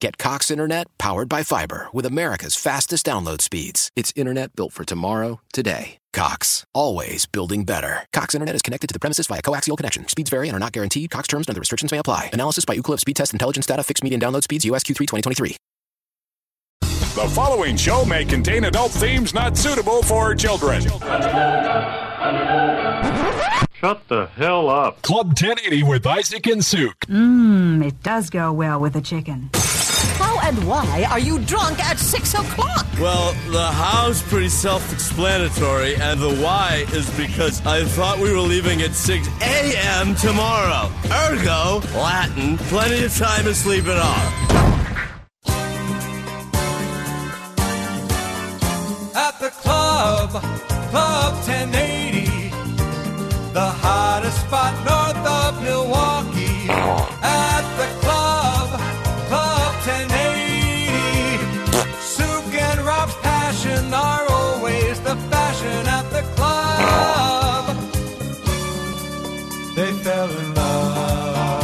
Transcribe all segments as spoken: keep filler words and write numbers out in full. Get Cox Internet powered by fiber with America's fastest download speeds. It's internet built for tomorrow, today. Cox, always building better. Cox Internet is connected to the premises via coaxial connection. Speeds vary and are not guaranteed. Cox terms and other restrictions may apply. Analysis by Ookla speed test intelligence data. Fixed median download speeds. U S Q three twenty twenty-three. The following show may contain adult themes not suitable for children. Shut the hell up. Club ten eighty with Isaac and Suk. Mmm, it does go well with a chicken. How and why are you drunk at six o'clock? Well, the how's pretty self-explanatory, and the why is because I thought we were leaving at six a.m. tomorrow. Ergo, Latin, plenty of time to sleep it off. At the club, Club ten eighty. The hottest spot north of Milwaukee. At the club, Club ten eighty. Suk and Rob's passion are always the fashion at the club. They fell in love.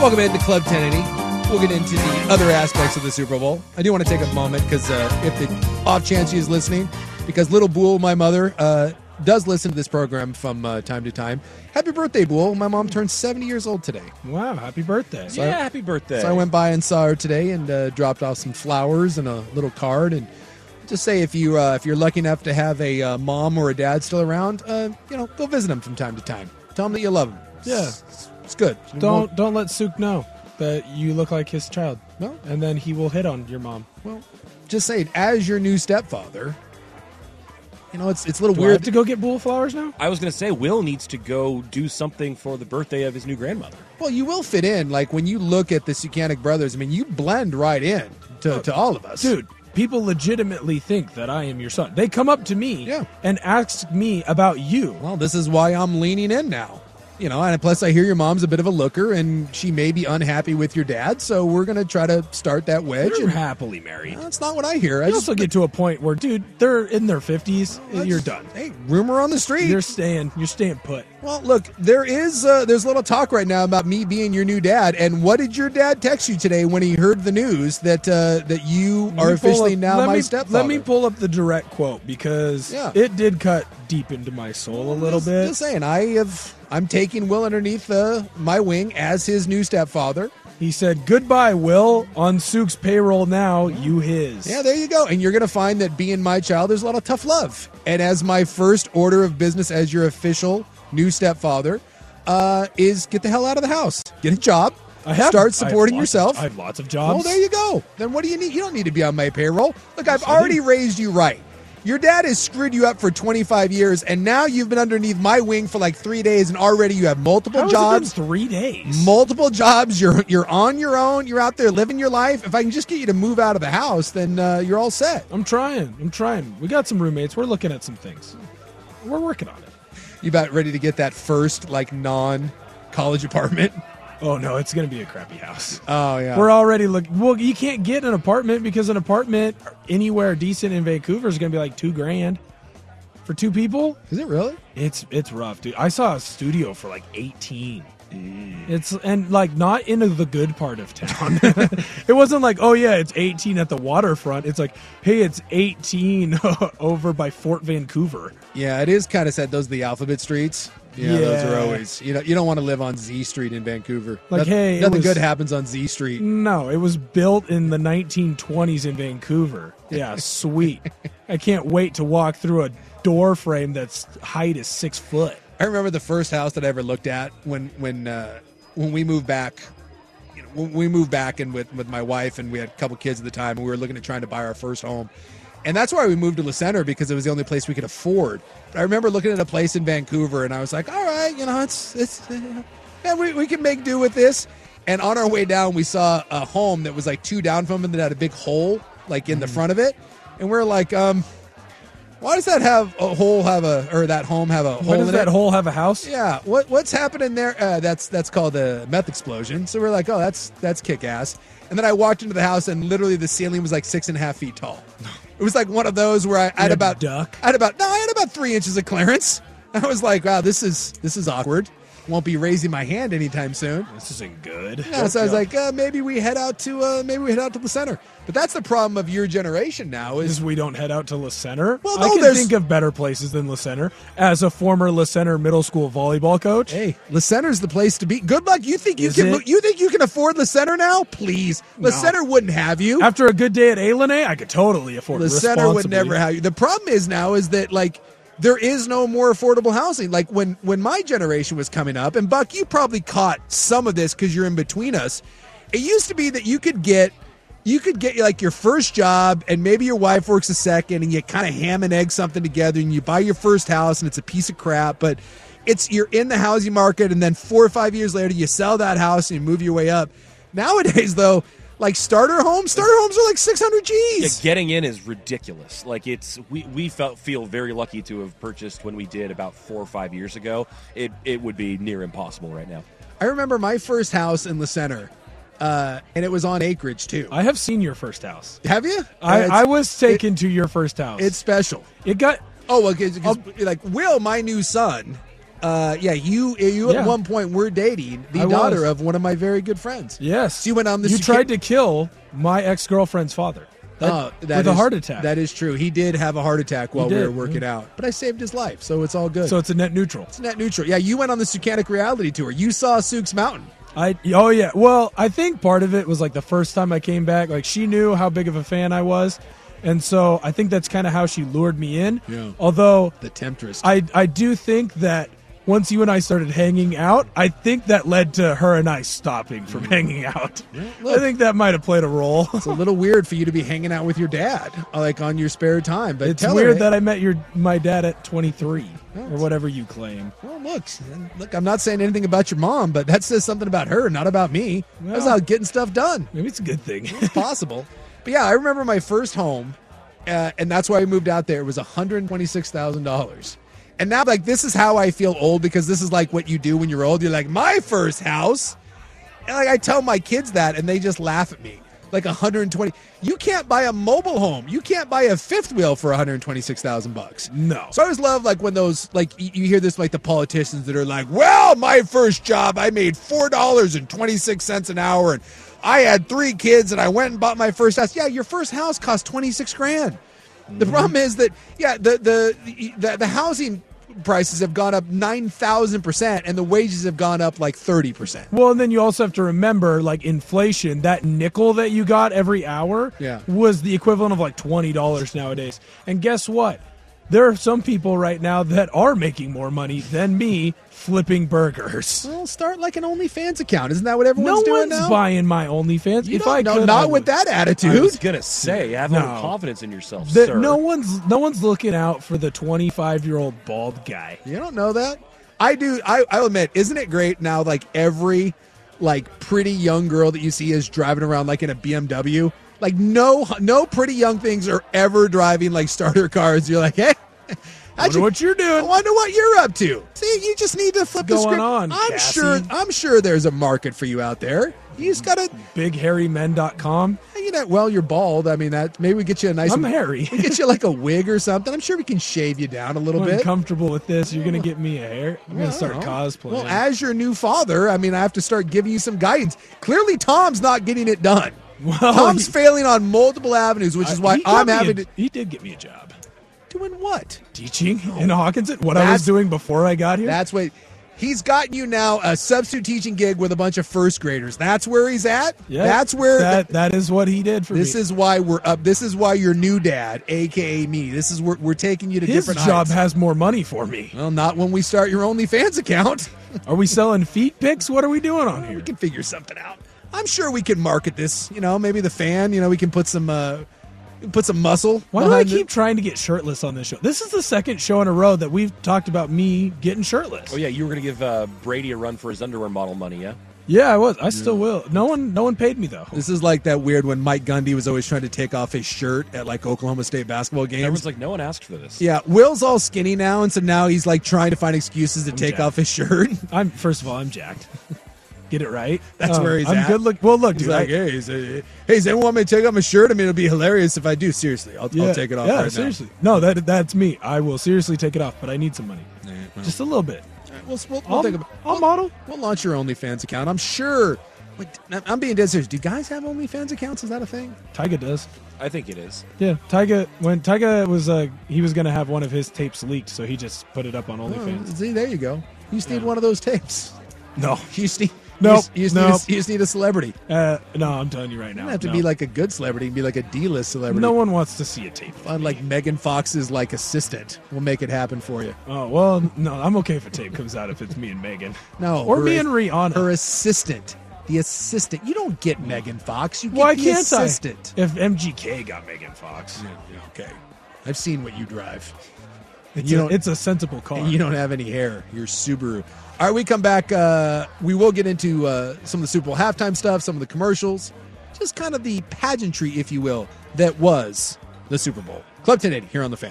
Welcome into Club ten eighty. We'll get into the other aspects of the Super Bowl. I do want to take a moment, because uh, if the off chance she is listening, because little Bool, my mother, uh, does listen to this program from uh, time to time. Happy birthday, Bool. My mom turned seventy years old today. Wow, happy birthday. So yeah, I, happy birthday. So I went by and saw her today and uh, dropped off some flowers and a little card. And just say, if, you, uh, if you're lucky enough to have a uh, mom or a dad still around, uh, you know, go visit them from time to time. Tell them that you love them. Yeah. It's, it's good. Don't, don't let Suk know that you look like his child. No. And then he will hit on your mom. Well, just saying, as your new stepfather... You know, it's it's a little do weird I have to go get Bool flowers now. I was going to say, Will needs to go do something for the birthday of his new grandmother. Well, you will fit in. Like, when you look at the Suchanik brothers, I mean, you blend right in to, oh, to all of us. Dude, people legitimately think that I am your son. They come up to me yeah. and ask me about you. Well, this is why I'm leaning in now. You know, and plus I hear your mom's a bit of a looker, and she may be unhappy with your dad, so we're going to try to start that wedge. They're and, happily married. No, that's not what I hear. I you just also get to a point where, dude, they're in their fifties, well, and you're done. Hey, rumor on the street. They're staying. You're staying put. Well, look, there is uh, there's a little talk right now about me being your new dad, and what did your dad text you today when he heard the news that uh, that you are officially up, now my me, stepfather? Let me pull up the direct quote, because yeah. it did cut deep into my soul well, a little just, bit. Just saying, I have... I'm taking Will underneath uh, my wing as his new stepfather. He said, goodbye, Will. On Suk's payroll now, you his. Yeah, there you go. And you're going to find that being my child, there's a lot of tough love. And as my first order of business as your official new stepfather uh, is get the hell out of the house. Get a job. I have, Start supporting I have lots, yourself. I have lots of jobs. Oh, there you go. Then what do you need? You don't need to be on my payroll. Look, I've already raised you right. Your dad has screwed you up for twenty-five years, and now you've been underneath my wing for like three days, and already you have multiple How jobs. Has it been three days. Multiple jobs. You're you're on your own. You're out there living your life. If I can just get you to move out of the house, then uh, you're all set. I'm trying. I'm trying. We got some roommates. We're looking at some things. We're working on it. You about ready to get that first like non-college apartment? Oh, no, it's going to be a crappy house. Oh, yeah. We're already looking. Well, you can't get an apartment, because an apartment anywhere decent in Vancouver is going to be like two grand for two people. Is it really? It's it's rough, dude. I saw a studio for like eighteen. Mm. It's and like not into the good part of town. It wasn't like, oh yeah, it's eighteen at the waterfront. It's like, hey, it's eighteen over by Fort Vancouver. Yeah, it is kind of sad. Those are the alphabet streets. Yeah, yeah, those are always, you know, you don't want to live on Z Street in Vancouver. Like, nothing, hey, nothing was, good happens on Z Street. No, it was built in the nineteen twenties in Vancouver. Yeah, sweet. I can't wait to walk through a door frame that's height is six foot. I remember the first house that I ever looked at when when uh, when we moved back. You know, when we moved back and with, with my wife, and we had a couple kids at the time, and we were looking at trying to buy our first home. And that's why we moved to La Center, because it was the only place we could afford. I remember looking at a place in Vancouver, and I was like, all right, you know, it's, it's uh, yeah, we, we can make do with this. And on our way down, we saw a home that was like two down from it that had a big hole like in mm. the front of it. And we're like, um, why does that have a hole have a, or that home have a hole why does in that it? hole have a house? Yeah. What What's happening there? Uh, that's that's called a meth explosion. So we're like, oh, that's that's kick ass. And then I walked into the house, and literally the ceiling was like six and a half feet tall. It was like one of those where I, I had about duck. I had about no, I had about three inches of clearance. I was like, wow, this is this is awkward. Won't be raising my hand anytime soon. This isn't good. Yeah, so I was like, uh, maybe we head out to uh, maybe we head out to La Center. But that's the problem of your generation now is, is we don't head out to La Center. Well, no, I can there's... think of better places than La Center. As a former La Center middle school volleyball coach, hey, La Center's the place to be. Good luck. You think you is can? It? You think you can afford La Center now? Please, La no. Center wouldn't have you. After a good day at A L A, I could totally afford. La Center would never have you. The problem is now is that like. There is no more affordable housing. Like when, when my generation was coming up, and Buck, you probably caught some of this because you're in between us. It used to be that you could get, you could get like your first job, and maybe your wife works a second, and you kind of ham and egg something together, and you buy your first house, and it's a piece of crap, but it's you're in the housing market, and then four or five years later, you sell that house and you move your way up. Nowadays, though, like starter homes, starter homes are like six hundred G's. Yeah, getting in is ridiculous. Like it's we we felt feel very lucky to have purchased when we did about four or five years ago. It it would be near impossible right now. I remember my first house in La Center, uh, and it was on acreage too. I have seen your first house. Have you? I, I was taken it, to your first house. It's special. It got oh well, cause, cause, like Will, my new son. Uh, yeah, you you yeah. at one point were dating the I daughter was. of one of my very good friends. Yes. She went on this. You Suchanik- tried to kill my ex-girlfriend's father that, uh, that with is, a heart attack. That is true. He did have a heart attack while we were working yeah. out. But I saved his life, so it's all good. So it's a net neutral. It's net neutral. Yeah, you went on the Suchanik reality tour. You saw Sook's Mountain. I Oh, yeah. Well, I think part of it was like the first time I came back. Like she knew how big of a fan I was. And so I think that's kind of how she lured me in. Yeah. Although the temptress. I, I do think that. Once you and I started hanging out, I think that led to her and I stopping from hanging out. Look, I think that might have played a role. It's a little weird for you to be hanging out with your dad, like on your spare time. But it's weird her, that I met your my dad at twenty-three or whatever you claim. Well, look, look, I'm not saying anything about your mom, but that says something about her, not about me. Well, that's about getting stuff done. Maybe it's a good thing. It's possible. But yeah, I remember my first home, uh, and that's why we moved out there. It was one hundred twenty-six thousand dollars. And now, like, this is how I feel old, because this is, like, what you do when you're old. You're like, my first house. And, like, I tell my kids that, and they just laugh at me. Like, one hundred twenty. You can't buy a mobile home. You can't buy a fifth wheel for one hundred twenty-six thousand bucks. No. So I always love, like, when those, like, you hear this, like, the politicians that are like, well, my first job, I made four dollars and twenty-six cents an hour, and I had three kids, and I went and bought my first house. Yeah, your first house cost twenty-six grand. The problem is that, yeah, the the the, the housing prices have gone up nine thousand percent, and the wages have gone up like thirty percent. Well, and then you also have to remember, like, inflation, that nickel that you got every hour yeah. was the equivalent of like twenty dollars nowadays. And guess what? There are some people right now that are making more money than me flipping burgers. Well, start like an OnlyFans account. Isn't that what everyone's no doing now? No one's buying my OnlyFans. You if I no, could, not I with that attitude. I was gonna say, have no confidence in yourself, the, sir. No one's, no one's looking out for the twenty-five-year-old bald guy. You don't know that? I do. I, I'll admit, isn't it great now? Like every, like pretty young girl that you see is driving around like in a B M W. Like, no no pretty young things are ever driving, like, starter cars. You're like, hey. I wonder you, what you're doing. I wonder what you're up to. See, you just need to flip What's the script. Going on, I'm Cassie? sure I'm sure there's a market for you out there. You just got to... big hairy men dot com. You that well you're bald. I mean, that maybe we get you a nice. I'm hairy. We get you like a wig or something. I'm sure we can shave you down a little I'm bit. Uncomfortable with this. You're gonna get me a hair. I'm well, gonna start cosplaying. Well, as your new father, I mean, I have to start giving you some guidance. Clearly, Tom's not getting it done. Well, Tom's he, failing on multiple avenues, which is why I'm having. A, to, he did get me a job. Doing what? Teaching no. in Hawkinson. What that's, I was doing before I got here. That's what. He's gotten you now a substitute teaching gig with a bunch of first graders. That's where he's at. Yep, that's where that, that is what he did for this me. This is why we're up. This is why your new dad, a k a me. This is where we're taking you to His different heights. His job has more money for me. Well, not when we start your OnlyFans account. Are we selling feet pics? What are we doing on well, here? We can figure something out. I'm sure we can market this. You know, maybe the fan, you know, we can put some... Uh, Put some muscle. Why do I keep it? trying to get shirtless on this show? This is the second show in a row that we've talked about me getting shirtless. Oh yeah, you were going to give uh, Brady a run for his underwear model money, yeah? Yeah, I was. I still will. No one, no one paid me though. This is like that weird when Mike Gundy was always trying to take off his shirt at like Oklahoma State basketball games. Everyone's like, no one asked for this. Yeah, Will's all skinny now, and so now he's like trying to find excuses to I'm take jacked. off his shirt. I'm first of all, I'm jacked. Get it right. That's um, where he's I'm at. Good look. Well, look, he's dude. Like, hey, he's, hey, does anyone want me to take off my shirt? I mean, it'll be hilarious if I do. Seriously, I'll, yeah, I'll take it off. Yeah, right seriously. Now. No, that that's me. I will seriously take it off, but I need some money, nah, well. just a little bit. All right, we'll, we'll, we'll I'll, take a, I'll we'll, model. We'll launch your OnlyFans account. I'm sure. Wait, I'm being dead serious. Do guys have OnlyFans accounts? Is that a thing? Tyga does. I think it is. Yeah, Tyga. When Tyga was, uh, he was going to have one of his tapes leaked, so he just put it up on OnlyFans. Oh, see, there you go. You just yeah. need one of those tapes. No, you just need. No, nope. you, nope. you just need a celebrity. Uh, no, I'm telling you right now. You don't have to no. be like a good celebrity. You can be like a D-list celebrity. No one wants to see a tape. Unlike me. Megan Fox's like assistant. We'll make it happen for you. Oh, well, no, I'm okay if a tape comes out if it's me and Megan. No. Or me and Rihanna. Her assistant. The assistant. You don't get Megan Fox. You get Why the can't assistant. I? If M G K got Megan Fox. Yeah, yeah, okay. I've seen what you drive. It's, you a, don't, it's a sensible car. And you don't have any hair. You're Subaru. All right, we come back. Uh, we will get into uh, some of the Super Bowl halftime stuff, some of the commercials, just kind of the pageantry, if you will, that was the Super Bowl. Club ten eighty here on The Fan.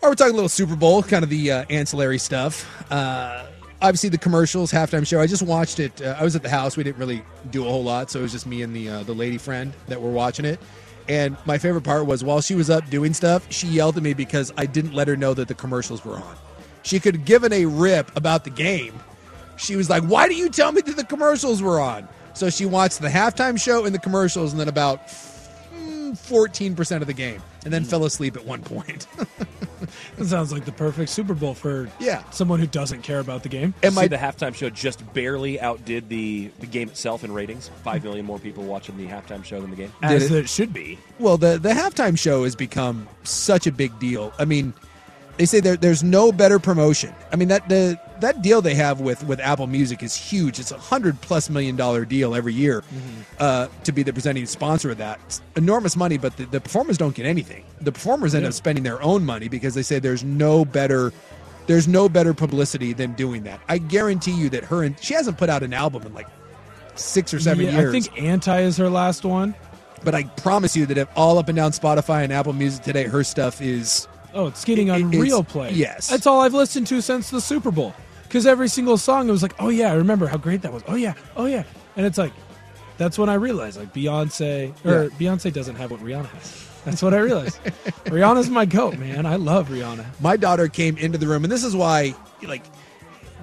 All right, we're talking a little Super Bowl, kind of the uh, ancillary stuff. Uh, obviously, the commercials, halftime show. I just watched it. Uh, I was at the house. We didn't really do a whole lot, so it was just me and the uh, the lady friend that were watching it. And my favorite part was while she was up doing stuff, she yelled at me because I didn't let her know that the commercials were on. She could have given a rip about the game. She was like, "Why do you tell me that the commercials were on?" So she watched the halftime show and the commercials, and then about fourteen percent of the game, and then mm. fell asleep at one point. That sounds like the perfect Super Bowl for yeah. someone who doesn't care about the game. And my See, the halftime show just barely outdid the, the game itself in ratings. Five million more people watching the halftime show than the game. As it? it should be. Well, the, the halftime show has become such a big deal. I mean, they say there, there's no better promotion. I mean, that the that deal they have with, with Apple Music is huge. It's a one hundred plus million dollar deal every year mm-hmm. uh, to be the presenting sponsor of that. It's enormous money, but the, the performers don't get anything. The performers end yeah. up spending their own money because they say there's no better there's no better publicity than doing that. I guarantee you that her and she hasn't put out an album in like six or seven yeah, years. I think Anti is her last one. But I promise you that if all up and down Spotify and Apple Music today, her stuff is... Oh, it's getting on it, real play. Yes. That's all I've listened to since the Super Bowl. Because every single song, it was like, oh, yeah, I remember how great that was. Oh, yeah, oh, yeah. And it's like, that's when I realized, like, Beyonce, or yeah. Beyonce doesn't have what Rihanna has. That's what I realized. Rihanna's my goat, man. I love Rihanna. My daughter came into the room, and this is why, like,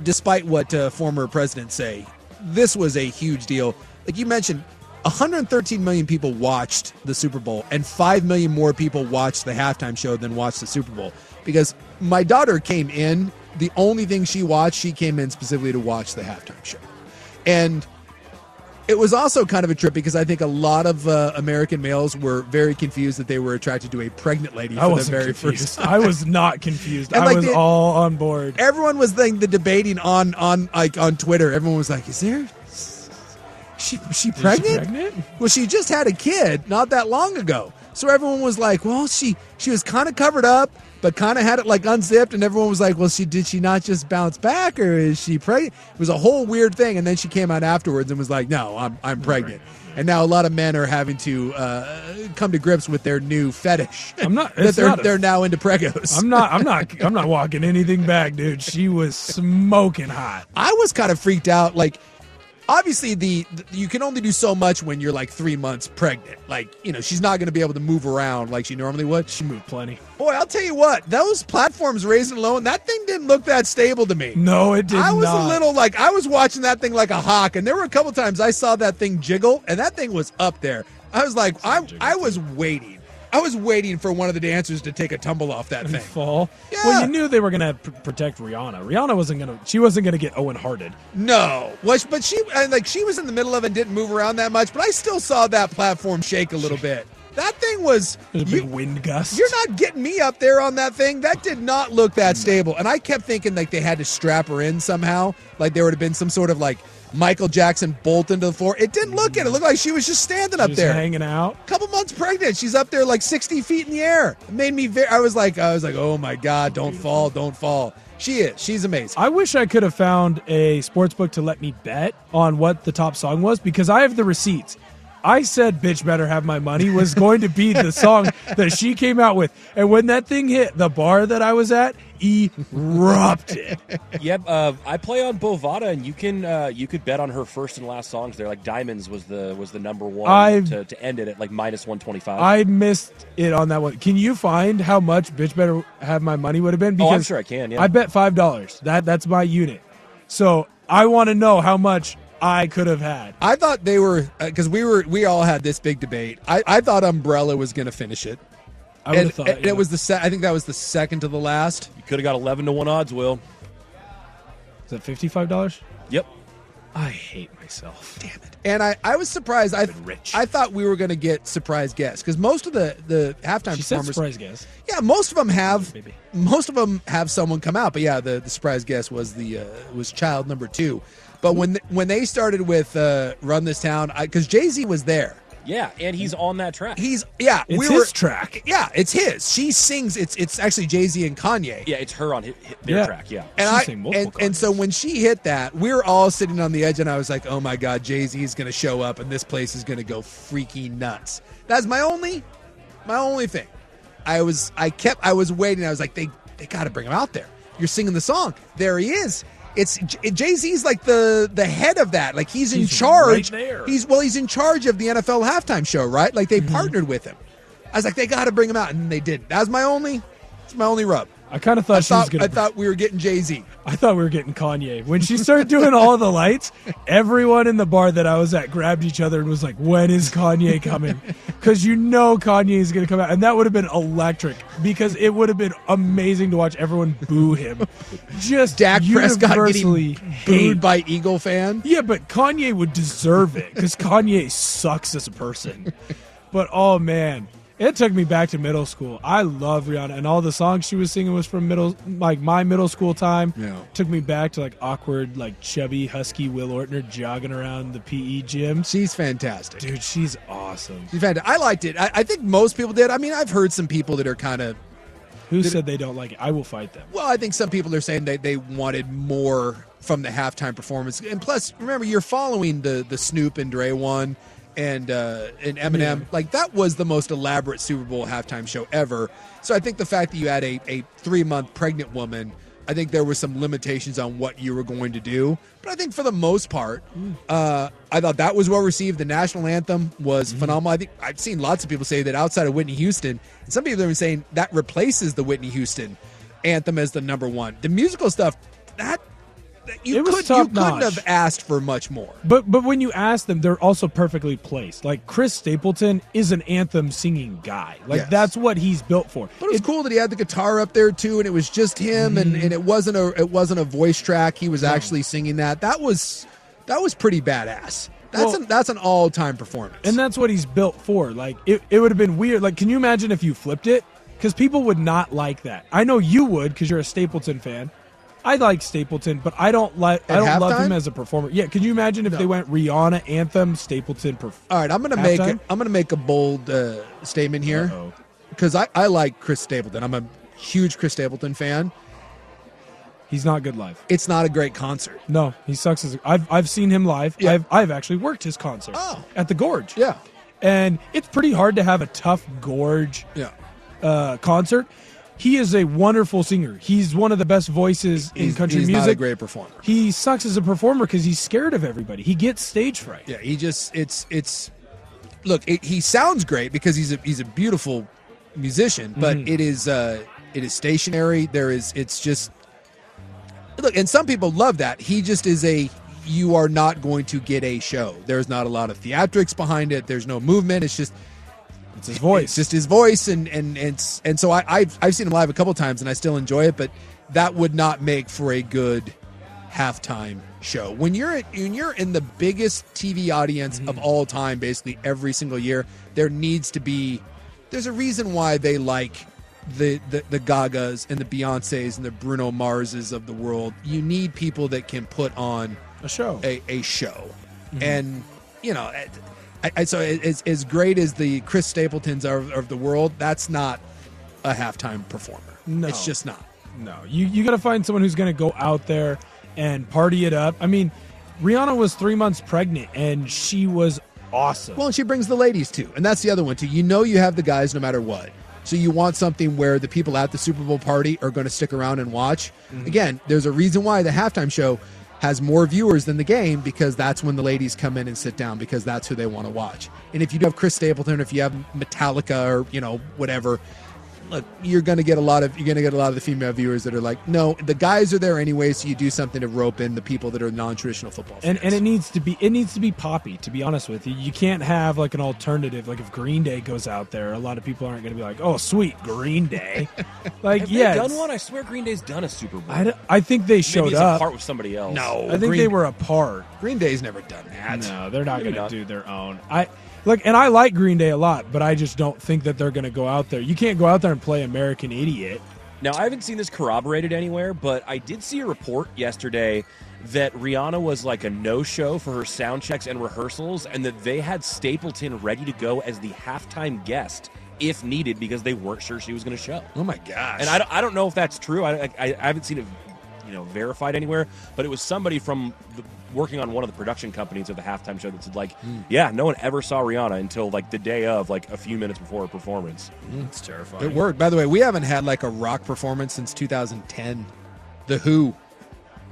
despite what uh, former presidents say, this was a huge deal. Like you mentioned, one hundred thirteen million people watched the Super Bowl, and five million more people watched the halftime show than watched the Super Bowl. Because my daughter came in, the only thing she watched, she came in specifically to watch the halftime show. And it was also kind of a trip because I think a lot of uh, American males were very confused that they were attracted to a pregnant lady for the very confused. first time. I was not confused. And I like was the, all on board. Everyone was like, the debating on, on, like, on Twitter. Everyone was like, is there... She she pregnant? she pregnant? Well, she just had a kid not that long ago. So everyone was like, well, she, she was kind of covered up, but kind of had it like unzipped. And everyone was like, well, she did she not just bounce back or is she pregnant? It was a whole weird thing. And then she came out afterwards and was like, no, I'm, I'm pregnant. Right. And now a lot of men are having to uh, come to grips with their new fetish. I'm not that they're not a, they're now into pregos. I'm not I'm not I'm not walking anything back, dude. She was smoking hot. I was kind of freaked out. Like, obviously, the, the you can only do so much when you're, like, three months pregnant. Like, you know, she's not going to be able to move around like she normally would. She moved plenty. Boy, I'll tell you what. Those platforms raising low, and that thing didn't look that stable to me. No, it did not. I was not. a little, like, I was watching that thing like a hawk, and there were a couple times I saw that thing jiggle, and that thing was up there. I was like, I, I was waiting. I was waiting for one of the dancers to take a tumble off that and thing. Fall. Yeah. Well, you knew they were going to pr- protect Rihanna. Rihanna wasn't going to. She wasn't going to get Owen Harted. No. Well, but she like she was in the middle of it and didn't move around that much. But I still saw that platform shake a little bit. That thing was, was a big you, wind gust. You're not getting me up there on that thing. That did not look that stable. And I kept thinking like they had to strap her in somehow. Like there would have been some sort of like. Michael Jackson bolt into the floor. It didn't look it. It looked like she was just standing up just there, hanging out. Couple months pregnant. She's up there like sixty feet in the air. It made me. Very, I was like, I was like, oh my god, don't fall, don't fall. She is. She's amazing. I wish I could have found a sports book to let me bet on what the top song was because I have the receipts. I said, "Bitch, better have my money" was going to be the song that she came out with, and when that thing hit, the bar that I was at erupted. Yep, uh, I play on Bovada, and you can uh, you could bet on her first and last songs. There, like Diamonds was the was the number one I, to, to end it at like minus one twenty five. I missed it on that one. Can you find how much "Bitch, better have my money" would have been? Because oh, I'm sure I can. Yeah, I bet five dollars. That that's my unit. So I want to know how much. I could have had. I thought they were because uh, we were we all had this big debate. I, I thought Umbrella was going to finish it. I would and, have thought and yeah. it was the se- I think that was the second to the last. You could have got eleven to one odds. Will is that fifty five dollars? Yep. I hate myself. Damn it. And I, I was surprised. I've been rich. I thought we were going to get surprise guests because most of the the halftime she performers said surprise guests. Yeah, most of them have Maybe. most of them have someone come out. But yeah, the, the surprise guest was the uh, was child number two. But when when they started with uh, "Run This Town," because Jay-Z was there, yeah, and he's on that track. He's yeah, it's we his were, track. Yeah, it's his. She sings. It's it's actually Jay-Z and Kanye. Yeah, it's her on his, their yeah. track. Yeah, and She's I and, and so when she hit that, we were all sitting on the edge, and I was like, "Oh my God, Jay-Z is going to show up, and this place is going to go freaking nuts." That's my only my only thing. I was I kept I was waiting. I was like, "They they got to bring him out there. You're singing the song. There he is." It's Jay-Z's like the, the head of that. Like he's in he's charge. Right there. He's well, he's in charge of the N F L halftime show, right? Like they mm-hmm. partnered with him. I was like, they got to bring him out, and they didn't. That was my only. That's my only rub. I kind of thought I she thought, was going. I bring... thought we were getting Jay-Z. I thought we were getting Kanye. When she started doing all the lights, everyone in the bar that I was at grabbed each other and was like, "When is Kanye coming?" because you know Kanye is going to come out. And that would have been electric because it would have been amazing to watch everyone boo him. Just Dak Prescott getting booed by Eagle fan. Yeah, but Kanye would deserve it because Kanye sucks as a person. But, oh, man, it took me back to middle school. I love Rihanna, and all the songs she was singing was from middle, like my middle school time. Yeah. Took me back to like awkward, like chubby, husky Will Ortner jogging around the P E gym. She's fantastic, dude. She's awesome. She's fantastic. I liked it. I, I think most people did. I mean, I've heard some people that are kind of who said it, they don't like it. I will fight them. Well, I think some people are saying they they wanted more from the halftime performance, and plus, remember, you're following the the Snoop and Dre one. And uh, and Eminem, yeah. Like that was the most elaborate Super Bowl halftime show ever. So I think the fact that you had a, a three-month pregnant woman, I think there were some limitations on what you were going to do. But I think for the most part, uh, I thought that was well received. The national anthem was mm-hmm. phenomenal. I think I've seen lots of people say that outside of Whitney Houston, and some people have been saying that replaces the Whitney Houston anthem as the number one. The musical stuff, that... You, could, you couldn't have asked for much more. But but when you ask them, they're also perfectly placed. Like, Chris Stapleton is an anthem singing guy. Like, yes. That's what he's built for. But it was it, cool that he had the guitar up there, too, and it was just him, mm. and, and it wasn't a it wasn't a voice track. He was no. actually singing that. That was that was pretty badass. That's, well, an, that's an all-time performance. And that's what he's built for. Like, it, it would have been weird. Like, can you imagine if you flipped it? Because people would not like that. I know you would because you're a Stapleton fan. I like Stapleton, but I don't like I don't halftime? love him as a performer. Yeah, could you imagine if no. they went Rihanna, anthem, Stapleton? Perf- All right, I'm gonna halftime? make a, I'm gonna make a bold uh, statement here because I, I like Chris Stapleton. I'm a huge Chris Stapleton fan. He's not good live. It's not a great concert. No, he sucks. As a, I've I've seen him live. Yeah. I've I've actually worked his concert oh. at the Gorge. Yeah, and it's pretty hard to have a tough Gorge yeah. uh, concert. He is a wonderful singer. He's one of the best voices he's, in country he's music. He's not a great performer. He sucks as a performer because he's scared of everybody. He gets stage fright. Yeah, he just it's it's. Look, it, he sounds great because he's a he's a beautiful musician, but mm. it is uh, it is stationary. There is it's just look, and some people love that. He just is a. You are not going to get a show. There's not a lot of theatrics behind it. There's no movement. It's just. It's his voice. It's just his voice, and and and, and so I, I've I've seen him live a couple times, and I still enjoy it. But that would not make for a good halftime show. When you're at, when you're in the biggest T V audience mm-hmm. of all time, basically every single year, there needs to be. There's a reason why they like the the, the Gagas and the Beyoncés and the Bruno Marses of the world. You need people that can put on a show, a, a show, mm-hmm. and you know. I, I, so as, as great as the Chris Stapletons are of the world, that's not a halftime performer. No. It's just not. No. You you got to find someone who's going to go out there and party it up. I mean, Rihanna was three months pregnant, and she was awesome. Well, and she brings the ladies, too. And that's the other one, too. You know you have the guys no matter what. So you want something where the people at the Super Bowl party are going to stick around and watch. Mm-hmm. Again, there's a reason why the halftime show has more viewers than the game because that's when the ladies come in and sit down because that's who they want to watch. And if you do have Chris Stapleton, if you have Metallica or, you know, whatever, look, you're going to get a lot of, you're going to get a lot of the female viewers that are like, no, the guys are there anyway. So you do something to rope in the people that are non-traditional football fans. And, and it needs to be, it needs to be poppy, to be honest with you. You can't have like an alternative. Like if Green Day goes out there, a lot of people aren't going to be like, oh, sweet Green Day. Like, have yeah, they done one? I swear Green Day's done a Super Bowl. I, I think they showed Maybe up. Apart with somebody else. No, I think Green, they were apart. Green Day's never done that. No, they're not going to do their own. I, Look, and I like Green Day a lot, but I just don't think that they're going to go out there. You can't go out there and play American Idiot. Now, I haven't seen this corroborated anywhere, but I did see a report yesterday that Rihanna was like a no-show for her sound checks and rehearsals, and that they had Stapleton ready to go as the halftime guest if needed because they weren't sure she was going to show. Oh, my gosh. And I don't, I don't know if that's true. I, I, I haven't seen it you know, verified anywhere, but it was somebody from the working on one of the production companies of the halftime show that said, like, mm. yeah, no one ever saw Rihanna until, like, the day of, like, a few minutes before her performance. Mm. It's terrifying. It worked. By the way, we haven't had, like, a rock performance since two thousand ten. The Who.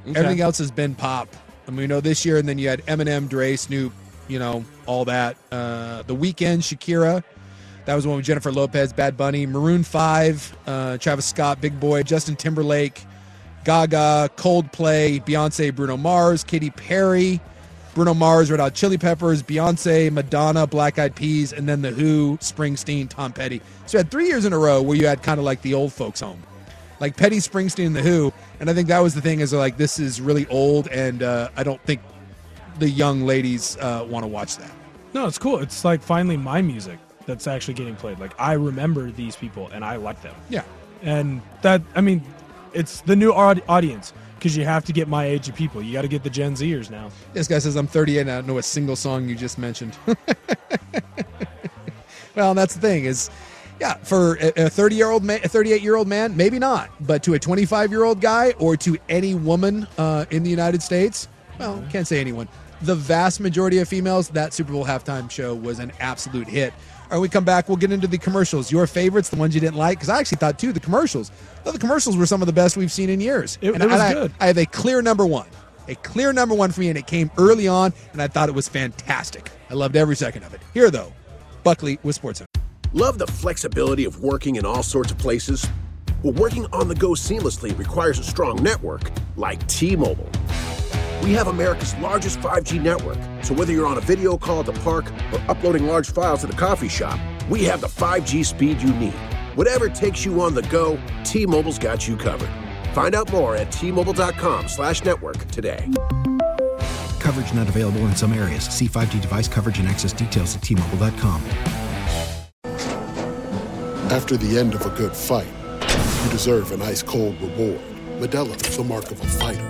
Okay. Everything else has been pop. I mean, you know, this year, and then you had Eminem, Dre, Snoop, you know, all that. Uh, The Weeknd, Shakira. That was one with Jennifer Lopez, Bad Bunny, Maroon five, uh, Travis Scott, Big Boy, Justin Timberlake, Gaga, Coldplay, Beyonce, Bruno Mars, Katy Perry, Bruno Mars, Red Hot Chili Peppers, Beyonce, Madonna, Black Eyed Peas, and then The Who, Springsteen, Tom Petty. So you had three years in a row where you had kind of like the old folks home. Like Petty, Springsteen, and The Who. And I think that was the thing is like, this is really old, and uh, I don't think the young ladies uh, want to watch that. No, it's cool. It's like finally my music that's actually getting played. Like, I remember these people, and I like them. Yeah. And that, I mean, it's the new aud- audience. Because you have to get my age of people. You got to get the Gen Zers now. This guy says, I'm thirty-eight and I don't know a single song you just mentioned. Well, that's the thing is, yeah, for a thirty-year-old man, a thirty-eight-year-old man, maybe not. But to a twenty-five-year-old guy or to any woman uh, in the United States, well, mm-hmm. can't say anyone. The vast majority of females, that Super Bowl halftime show was an absolute hit. All right, we come back, we'll get into the commercials. Your favorites, the ones you didn't like. Because I actually thought, too, the commercials. Well, the commercials were some of the best we've seen in years. It, and it was I, good. I have a clear number one. A clear number one for me, and it came early on, and I thought it was fantastic. I loved every second of it. Here, though, Buckley with SportsCenter. Love the flexibility of working in all sorts of places? Well, working on the go seamlessly requires a strong network like T-Mobile. We have America's largest five G network, so whether you're on a video call at the park or uploading large files at a coffee shop, we have the five G speed you need. Whatever takes you on the go, T-Mobile's got you covered. Find out more at T-Mobile.com slash network today. Coverage not available in some areas. See five G device coverage and access details at T Mobile dot com. After the end of a good fight, you deserve an ice-cold reward. Modelo is the mark of a fighter.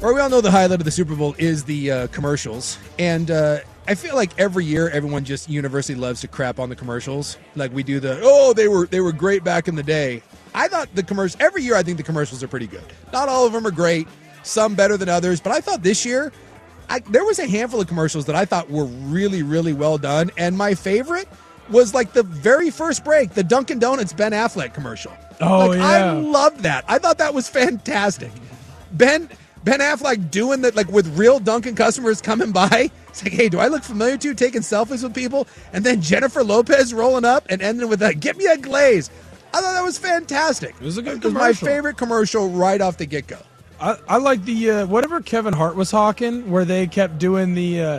Or we all know the highlight of the Super Bowl is the uh, commercials. And uh, I feel like every year everyone just universally loves to crap on the commercials. Like we do the, oh, they were they were great back in the day. I thought the commercials, every year I think the commercials are pretty good. Not all of them are great, some better than others. But I thought this year, I, there was a handful of commercials that I thought were really, really well done. And my favorite was like the very first break, the Dunkin' Donuts Ben Affleck commercial. Oh, like, yeah. I loved that. I thought that was fantastic. Ben Ben Affleck doing that, like with real Dunkin' customers coming by. It's like, hey, do I look familiar to you? Taking selfies with people? And then Jennifer Lopez rolling up and ending with a, get me a glaze. I thought that was fantastic. It was a good it was commercial. My favorite commercial right off the get-go. I, I like the, uh, whatever Kevin Hart was hawking, where they kept doing the, uh,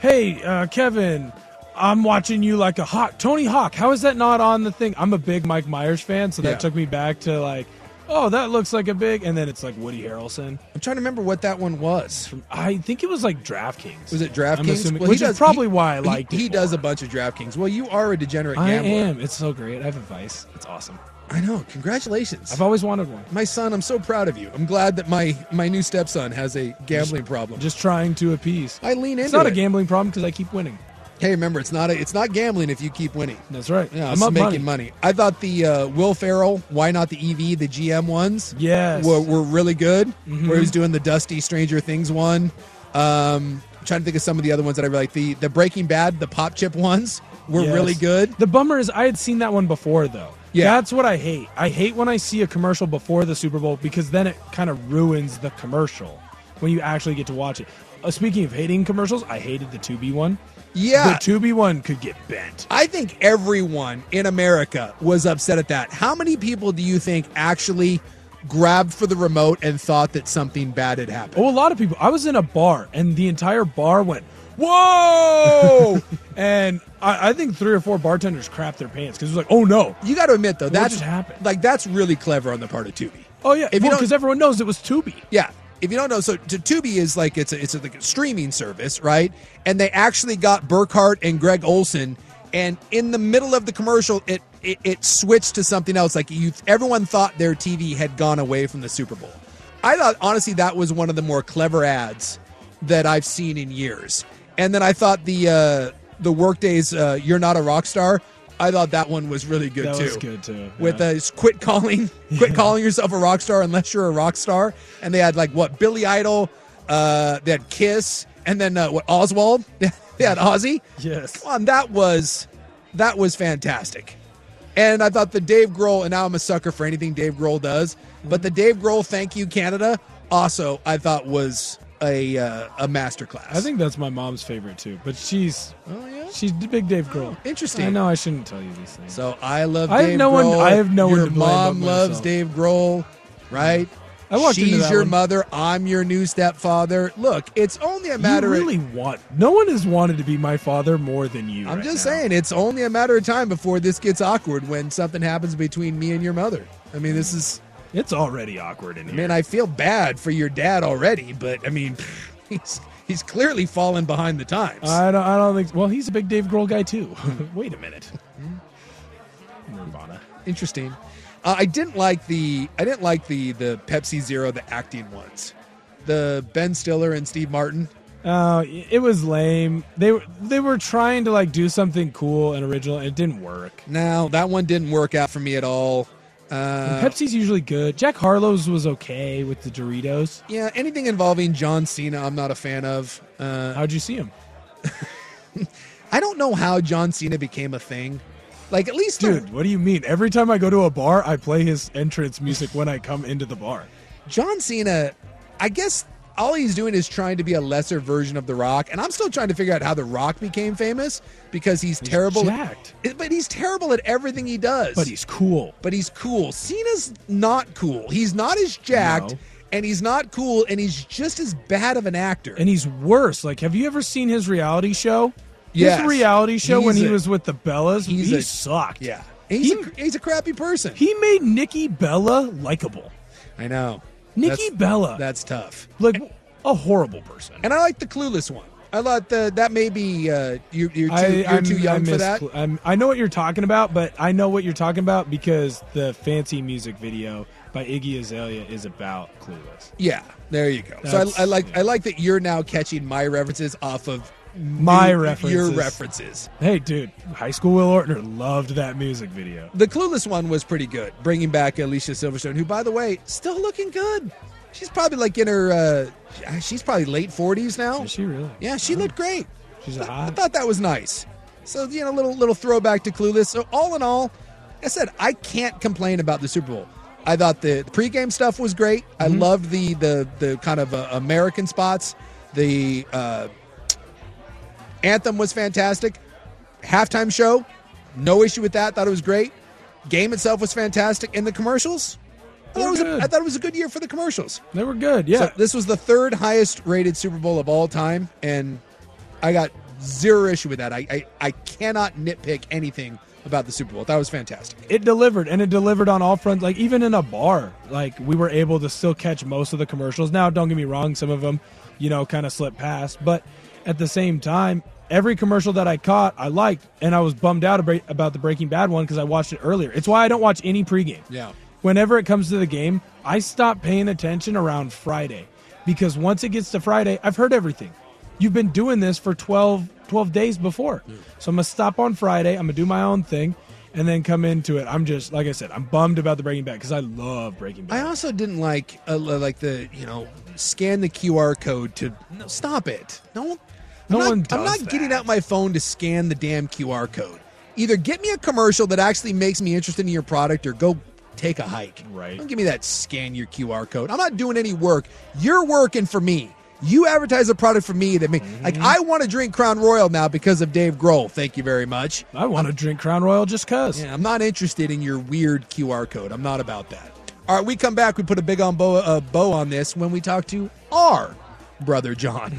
hey, uh, Kevin, I'm watching you like a hawk. Tony Hawk, how is that not on the thing? I'm a big Mike Myers fan, so that yeah. took me back to like, oh, that looks like a big, and then it's like Woody Harrelson. I'm trying to remember what that one was. From, I think it was like DraftKings. Was it DraftKings? Assuming, well, which does, is probably he, why I liked he, it. He more. does a bunch of DraftKings. Well, you are a degenerate gambler. I am. It's so great. I have a vice. It's awesome. I know. Congratulations. I've always wanted one. My son, I'm so proud of you. I'm glad that my, my new stepson has a gambling just, problem. Just trying to appease. I lean into it. It's not it. a gambling problem because I keep winning. Hey, remember, it's not a, it's not gambling if you keep winning. That's right. Yeah, it's making money. money. I thought the uh, Will Ferrell, why not the E V, the G M ones, yes. were, were really good, mm-hmm. where he was doing the Dusty Stranger Things one. Um, I'm trying to think of some of the other ones that I really like. The, the Breaking Bad, the Pop Chip ones were yes. really good. The bummer is I had seen that one before, though. Yeah. That's what I hate. I hate when I see a commercial before the Super Bowl because then it kind of ruins the commercial when you actually get to watch it. Uh, speaking of hating commercials, I hated the Tubi one. Yeah. The Tubi one could get bent. I think everyone in America was upset at that. How many people do you think actually grabbed for the remote and thought that something bad had happened? Oh, a lot of people. I was in a bar, and the entire bar went, whoa! And I, I think three or four bartenders crapped their pants because it was like, oh, no. You got to admit, though, that's, just happened? Like, that's really clever on the part of Tubi. Oh, yeah, because well, everyone knows it was Tubi. Yeah. If you don't know, so Tubi is like it's a, it's a, like a streaming service, right? And they actually got Burkhart and Greg Olson And in the middle of the commercial, it, it, it switched to something else. Like you, everyone thought their T V had gone away from the Super Bowl. I thought, honestly, that was one of the more clever ads that I've seen in years. And then I thought the uh, the Workday's uh, You're Not a Rock Star, I thought that one was really good, that too. That was good, too. Yeah. With uh, quit calling quit yeah. calling yourself a rock star unless you're a rock star. And they had, like, what, Billy Idol, uh, they had Kiss, and then, uh, what, Oswald? They had Ozzy? Yes. Come on, that was, that was fantastic. And I thought the Dave Grohl, and now I'm a sucker for anything Dave Grohl does, mm-hmm. but the Dave Grohl Thank You Canada also I thought was a uh, a masterclass. I think that's my mom's favorite too, but she's oh, yeah? she's the big Dave Grohl. Oh, interesting. I know I shouldn't tell you these things. So I love I Dave have no Grohl. One, I have no your one to blame. Your mom loves myself. Dave Grohl, right? I walked she's into that your one. Mother. I'm your new stepfather. Look, it's only a matter. You really of, want? No one has wanted to be my father more than you. I'm right just now. saying, it's only a matter of time before this gets awkward when something happens between me and your mother. I mean, this is. It's already awkward in here. I mean, I feel bad for your dad already, but, I mean, he's he's clearly fallen behind the times. I don't, I don't think... Well, he's a big Dave Grohl guy, too. Wait a minute. Nirvana. Interesting. Uh, I didn't like the I didn't like the, the Pepsi Zero, the acting ones. The Ben Stiller and Steve Martin. Uh, it was lame. They were, they were trying to, like, do something cool and original, and it didn't work. No, that one didn't work out for me at all. Uh, Pepsi's usually good. Jack Harlow's was okay with the Doritos. Yeah, anything involving John Cena, I'm not a fan of. Uh, How'd you see him? I don't know how John Cena became a thing. Like, at least, dude. The... What do you mean? Every time I go to a bar, I play his entrance music when I come into the bar. John Cena, I guess all he's doing is trying to be a lesser version of The Rock, and I'm still trying to figure out how The Rock became famous because he's, he's terrible. Jacked. But he's terrible at everything he does. But he's cool. But he's cool. Cena's not cool. He's not as jacked, no. and he's not cool, and he's just as bad of an actor. And he's worse. Like, have you ever seen his reality show? Yes. His reality show he's when a, he was with the Bellas, he a, sucked. Yeah. He's, he, a, he's a crappy person. He made Nikki Bella likable. I know. Nikki that's, Bella. That's tough. Like, a horrible person. And I like the Clueless one. I like the, that may be, uh, you're, you're too, I, you're too young for that. Cl- I'm, I know what you're talking about, but I know what you're talking about because the Fancy music video by Iggy Azalea is about Clueless. Yeah, there you go. That's, so I, I like yeah. I like that you're now catching my references off of my new, references. Your references. Hey, dude, high school Will Ortner loved that music video. The Clueless one was pretty good, bringing back Alicia Silverstone, who, by the way, still looking good. She's probably like in her, uh, she's probably late forties now. Is she really? Yeah, she oh. looked great. She's I, hot. I thought that was nice. So, you know, a little, little throwback to Clueless. So all in all, like I said, I can't complain about the Super Bowl. I thought the pregame stuff was great. Mm-hmm. I loved the, the, the kind of uh, American spots. The uh, anthem was fantastic. Halftime show, no issue with that. Thought it was great. Game itself was fantastic. And the commercials? I thought, was a, I thought it was a good year for the commercials. They were good, yeah. So this was the third highest rated Super Bowl of all time, and I got zero issue with that. I, I, I cannot nitpick anything about the Super Bowl. That was fantastic. It delivered, and it delivered on all fronts. Like, even in a bar, like, we were able to still catch most of the commercials. Now, don't get me wrong, some of them, you know, kind of slipped past. But at the same time, every commercial that I caught, I liked, and I was bummed out about the Breaking Bad one because I watched it earlier. It's why I don't watch any pregame. Yeah. Whenever it comes to the game, I stop paying attention around Friday because once it gets to Friday, I've heard everything. You've been doing this for twelve, twelve days before. Mm. So I'm going to stop on Friday. I'm going to do my own thing and then come into it. I'm just, like I said, I'm bummed about the Breaking Bad because I love Breaking Bad. I also didn't like uh, like the, you know, scan the Q R code to no. stop it. No, no not, one does I'm not that. Getting out my phone to scan the damn Q R code. Either get me a commercial that actually makes me interested in your product or go take a hike. Right. Don't give me that scan your Q R code. I'm not doing any work. You're working for me. You advertise a product for me that makes... Mm-hmm. Like, I want to drink Crown Royal now because of Dave Grohl. Thank you very much. I want to drink Crown Royal just because. Yeah, I'm not interested in your weird Q R code. I'm not about that. All right, we come back. We put a big on bow, uh, bow on this when we talk to our brother John,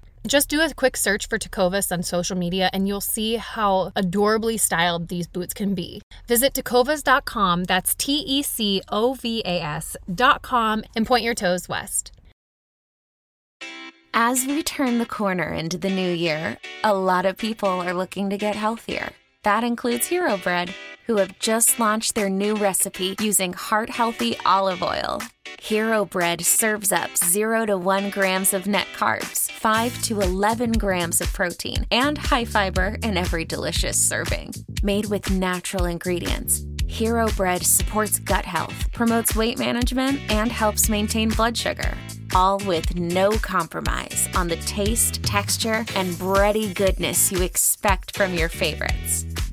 Just do a quick search for Tecovas on social media and you'll see how adorably styled these boots can be. Visit tecovas dot com, that's T E C O V A S dot com, and point your toes west. As we turn the corner into the new year, a lot of people are looking to get healthier. That includes Hero Bread, who have just launched their new recipe using heart-healthy olive oil. Hero Bread serves up zero to one grams of net carbs, five to eleven grams of protein, and high fiber in every delicious serving. Made with natural ingredients, Hero Bread supports gut health, promotes weight management, and helps maintain blood sugar. All with no compromise on the taste, texture, and bready goodness you expect from your favorites.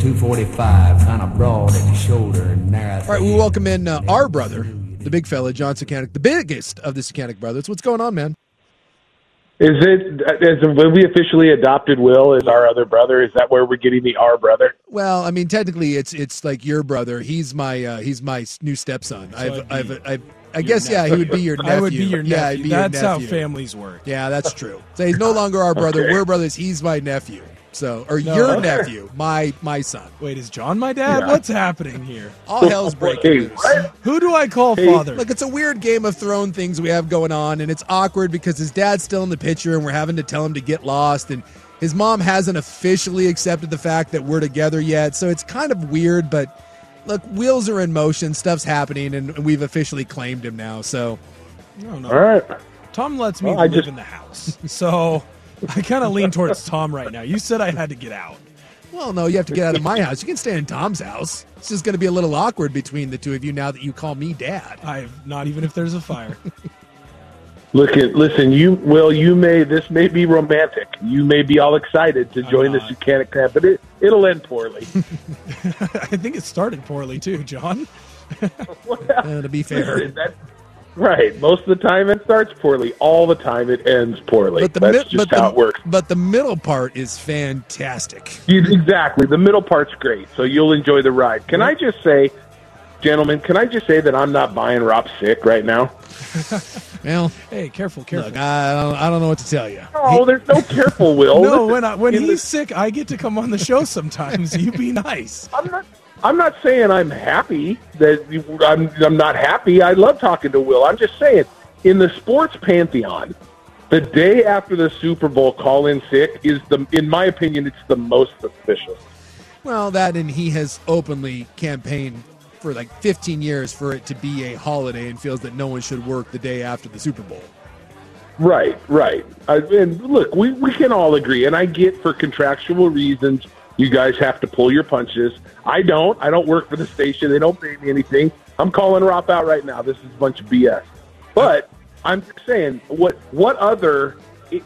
two forty-five, kind of broad at the shoulder and narrow. All right, we welcome in uh, our brother, the big fella, John Suchanik, the biggest of the Suchanik brothers. What's going on, man? Is it, is, when we officially adopted Will as our other brother, is that where we're getting the our brother? Well, I mean, technically, it's it's like your brother. He's my uh, he's my new stepson. So I've, I've, I've, I've, I guess, nephew. Yeah, he would be your nephew. I would be your nephew. Yeah, I'd be that's your nephew. How families work. Yeah, that's true. So he's no longer our brother. Okay. We're brothers. He's my nephew. So, or no, your okay. nephew, my my son. Wait, is John my dad? Yeah. What's happening here? All hell's breaking hey, loose. What? Who do I call hey. father? Look, it's a weird Game of Thrones things we have going on, and it's awkward because his dad's still in the picture, and we're having to tell him to get lost, and his mom hasn't officially accepted the fact that we're together yet, so it's kind of weird, but look, wheels are in motion, stuff's happening, and we've officially claimed him now, so. No, no. All right. Tom lets me well, live just... in the house, so... I kind of lean towards Tom right now. You said I had to get out. Well, no, you have to get out of my house. You can stay in Tom's house. It's just going to be a little awkward between the two of you now that you call me dad. I not even if there's a fire. Look at, listen, you Will, you may, this may be romantic. You may be all excited to join the Suchanik camp, but it, it'll end poorly. I think it started poorly too, John. Well, uh, to be fair. That, right. Most of the time it starts poorly. All the time it ends poorly. But the That's mi- just but how the, it works. But the middle part is fantastic. Exactly. The middle part's great, so you'll enjoy the ride. Can I just say, gentlemen, can I just say that I'm not buying Rob sick right now? Well, hey, careful, careful. Look, I, don't, I don't know what to tell you. Oh, he, there's no careful, Will. No, when, I, when he's the, sick, I get to come on the show sometimes. You be nice. I'm not... I'm not saying I'm happy that I'm, I'm not happy. I love talking to Will. I'm just saying, in the sports pantheon, the day after the Super Bowl call-in sick is the, in my opinion, it's the most suspicious. Well, that and he has openly campaigned for like fifteen years for it to be a holiday and feels that no one should work the day after the Super Bowl. Right, right. I, and look, we, we can all agree, and I get for contractual reasons, you guys have to pull your punches. I don't. I don't work for the station. They don't pay me anything. I'm calling Rop out right now. This is a bunch of B S. But I'm saying, what what other,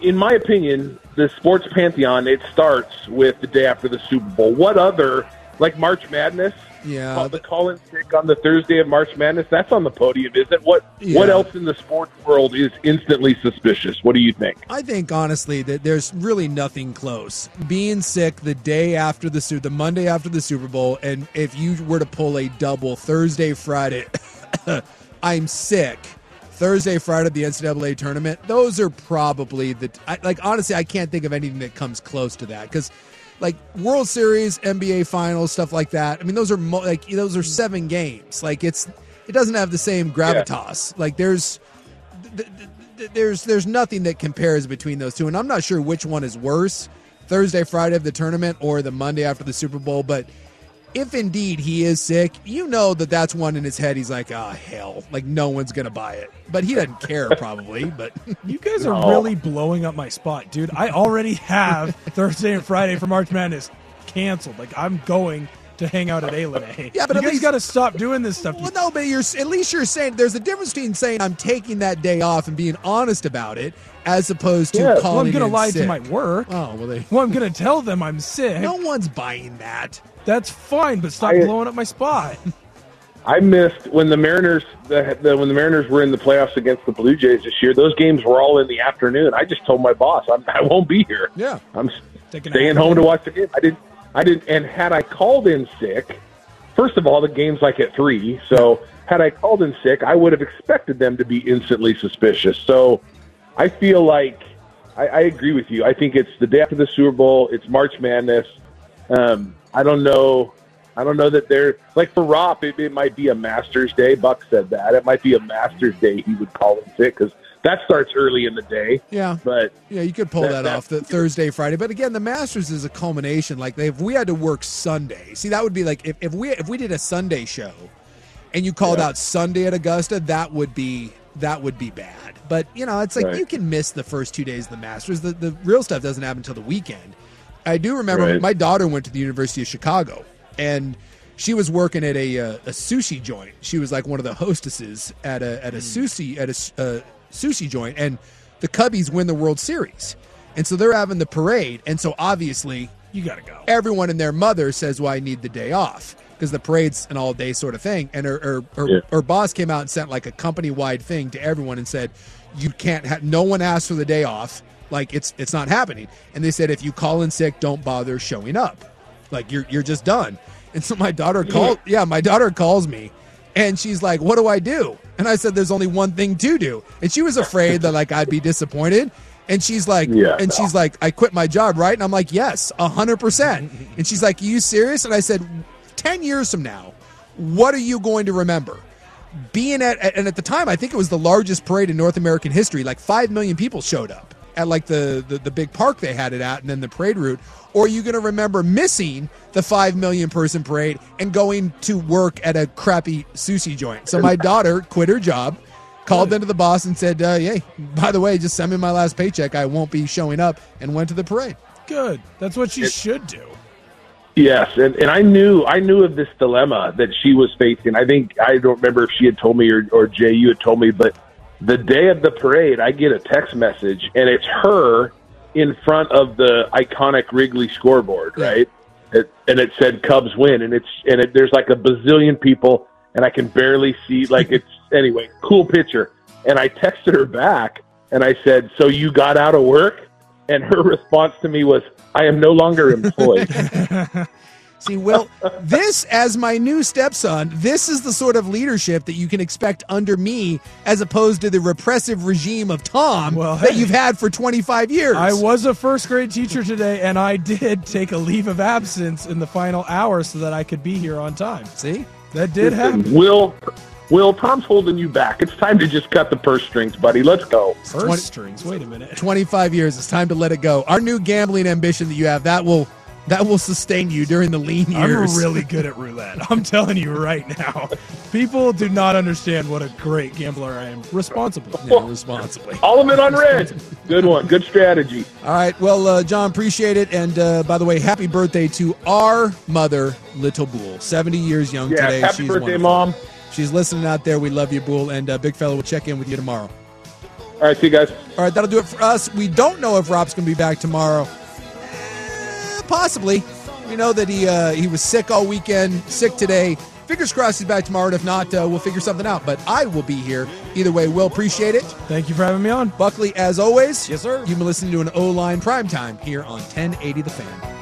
in my opinion, the sports pantheon, it starts with the day after the Super Bowl. What other like March Madness. Yeah, call, the call-in stick on the Thursday of March Madness, that's on the podium, isn't it? What yeah. What else in the sports world is instantly suspicious? What do you think? I think, honestly, that there's really nothing close. Being sick the day after the Super the Monday after the Super Bowl, and if you were to pull a double Thursday, Friday, I'm sick, Thursday, Friday, the N C double A tournament, those are probably the I, like, honestly, I can't think of anything that comes close to that, because like World Series, N B A Finals, stuff like that. I mean, those are mo- like those are seven games. Like it's it doesn't have the same gravitas. Yeah. Like there's th- th- th- there's there's nothing that compares between those two. And I'm not sure which one is worse, Thursday, Friday of the tournament or the Monday after the Super Bowl. But if indeed he is sick, you know that that's one in his head. He's like, ah, oh, hell, like no one's gonna buy it. But he doesn't care, probably. But you guys are no. really blowing up my spot, dude. I already have Thursday and Friday for March Madness canceled. Like I'm going to hang out at A L A. Yeah, but you at guys least got to stop doing this stuff. Well, no, but you're at least you're saying there's a difference between saying I'm taking that day off and being honest about it, as opposed to yeah. calling. Well, I'm gonna in lie sick. to my work. Oh well, they. Well, I'm gonna tell them I'm sick. No one's buying that. That's fine, but stop I, blowing up my spot. I missed when the Mariners the, the, when the Mariners were in the playoffs against the Blue Jays this year. Those games were all in the afternoon. I just told my boss I'm, I won't be here. Yeah, I'm Taking staying home to watch the game. I didn't. I didn't. And had I called in sick, first of all, the game's like at three. So had I called in sick, I would have expected them to be instantly suspicious. So I feel like I, I agree with you. I think it's the day after the Super Bowl. It's March Madness. Um, I don't know. I don't know that they're like for Rob. It, it might be a Masters Day. Buck said that it might be a Masters Day. He would call it sick because that starts early in the day. Yeah, but yeah, you could pull that, that, that off the Thursday, Friday. But again, the Masters is a culmination. Like if we had to work Sunday, see that would be like if, if we if we did a Sunday show, and you called yeah. out Sunday at Augusta, that would be that would be bad. But you know, it's like right. you can miss the first two days of the Masters. The the real stuff doesn't happen until the weekend. I do remember right. my daughter went to the University of Chicago, and she was working at a uh, a sushi joint. She was like one of the hostesses at a at a sushi at a uh, sushi joint, and the Cubbies win the World Series, and so they're having the parade, and so obviously you gotta go. Everyone and their mother says, "Well, I need the day off because the parade's an all day sort of thing." And her her her, yeah. her boss came out and sent like a company wide thing to everyone and said, "You can't have no one asked for the day off." Like, it's it's not happening. And they said, if you call in sick, don't bother showing up. Like, you're you're just done. And so my daughter called. Yeah, my daughter calls me, and she's like, what do I do? And I said, there's only one thing to do. And she was afraid that, like, I'd be disappointed. And she's like, yeah, and no. she's like, I quit my job, right? And I'm like, yes, one hundred percent. And she's like, are you serious? And I said, ten years from now, what are you going to remember? Being at, and at the time, I think it was the largest parade in North American history. Like, five million people showed up at like the, the, the big park they had it at, and then the parade route. Or are you going to remember missing the five million person parade and going to work at a crappy sushi joint? So my daughter quit her job, called into the boss and said, uh, hey, by the way, just send me my last paycheck. I won't be showing up, and went to the parade. Good. That's what she it, should do. Yes. And, and I knew, I knew of this dilemma that she was facing. I think, I don't remember if she had told me or, or Jay, you had told me, but the day of the parade, I get a text message, and it's her in front of the iconic Wrigley scoreboard, right? Yeah. It, and it said Cubs win, and it's and it, there's like a bazillion people, and I can barely see. Like it's anyway, cool picture. And I texted her back, and I said, "So you got out of work?" And her response to me was, "I am no longer employed." See, Will, this, as my new stepson, this is the sort of leadership that you can expect under me, as opposed to the repressive regime of Tom well, hey, that you've had for twenty-five years. I was a first-grade teacher today, and I did take a leave of absence in the final hour so that I could be here on time. See? That did Listen, happen. Will, Will, Tom's holding you back. It's time to just cut the purse strings, buddy. Let's go. Purse twenty strings? Wait a minute. twenty-five years. It's time to let it go. Our new gambling ambition that you have, that will... That will sustain you during the lean years. I'm really good at roulette. I'm telling you right now. People do not understand what a great gambler I am. Responsibly. Yeah, responsibly. All of it on red. Good one. Good strategy. All right. Well, uh, John, appreciate it. And uh, by the way, happy birthday to our mother, Little Bull. seventy years young yeah, today. Happy She's birthday, wonderful. Mom. She's listening out there. We love you, Bull. And uh, Big Fella will check in with you tomorrow. All right. See you guys. All right. That'll do it for us. We don't know if Rob's going to be back tomorrow. Possibly. We know that he uh, he was sick all weekend, sick today. Fingers crossed he's back tomorrow. And if not, uh, we'll figure something out. But I will be here. Either way, Will, appreciate it. Thank you for having me on. Buckley, as always. Yes, sir. You've been listening to an O-Line Primetime here on ten eighty The Fan.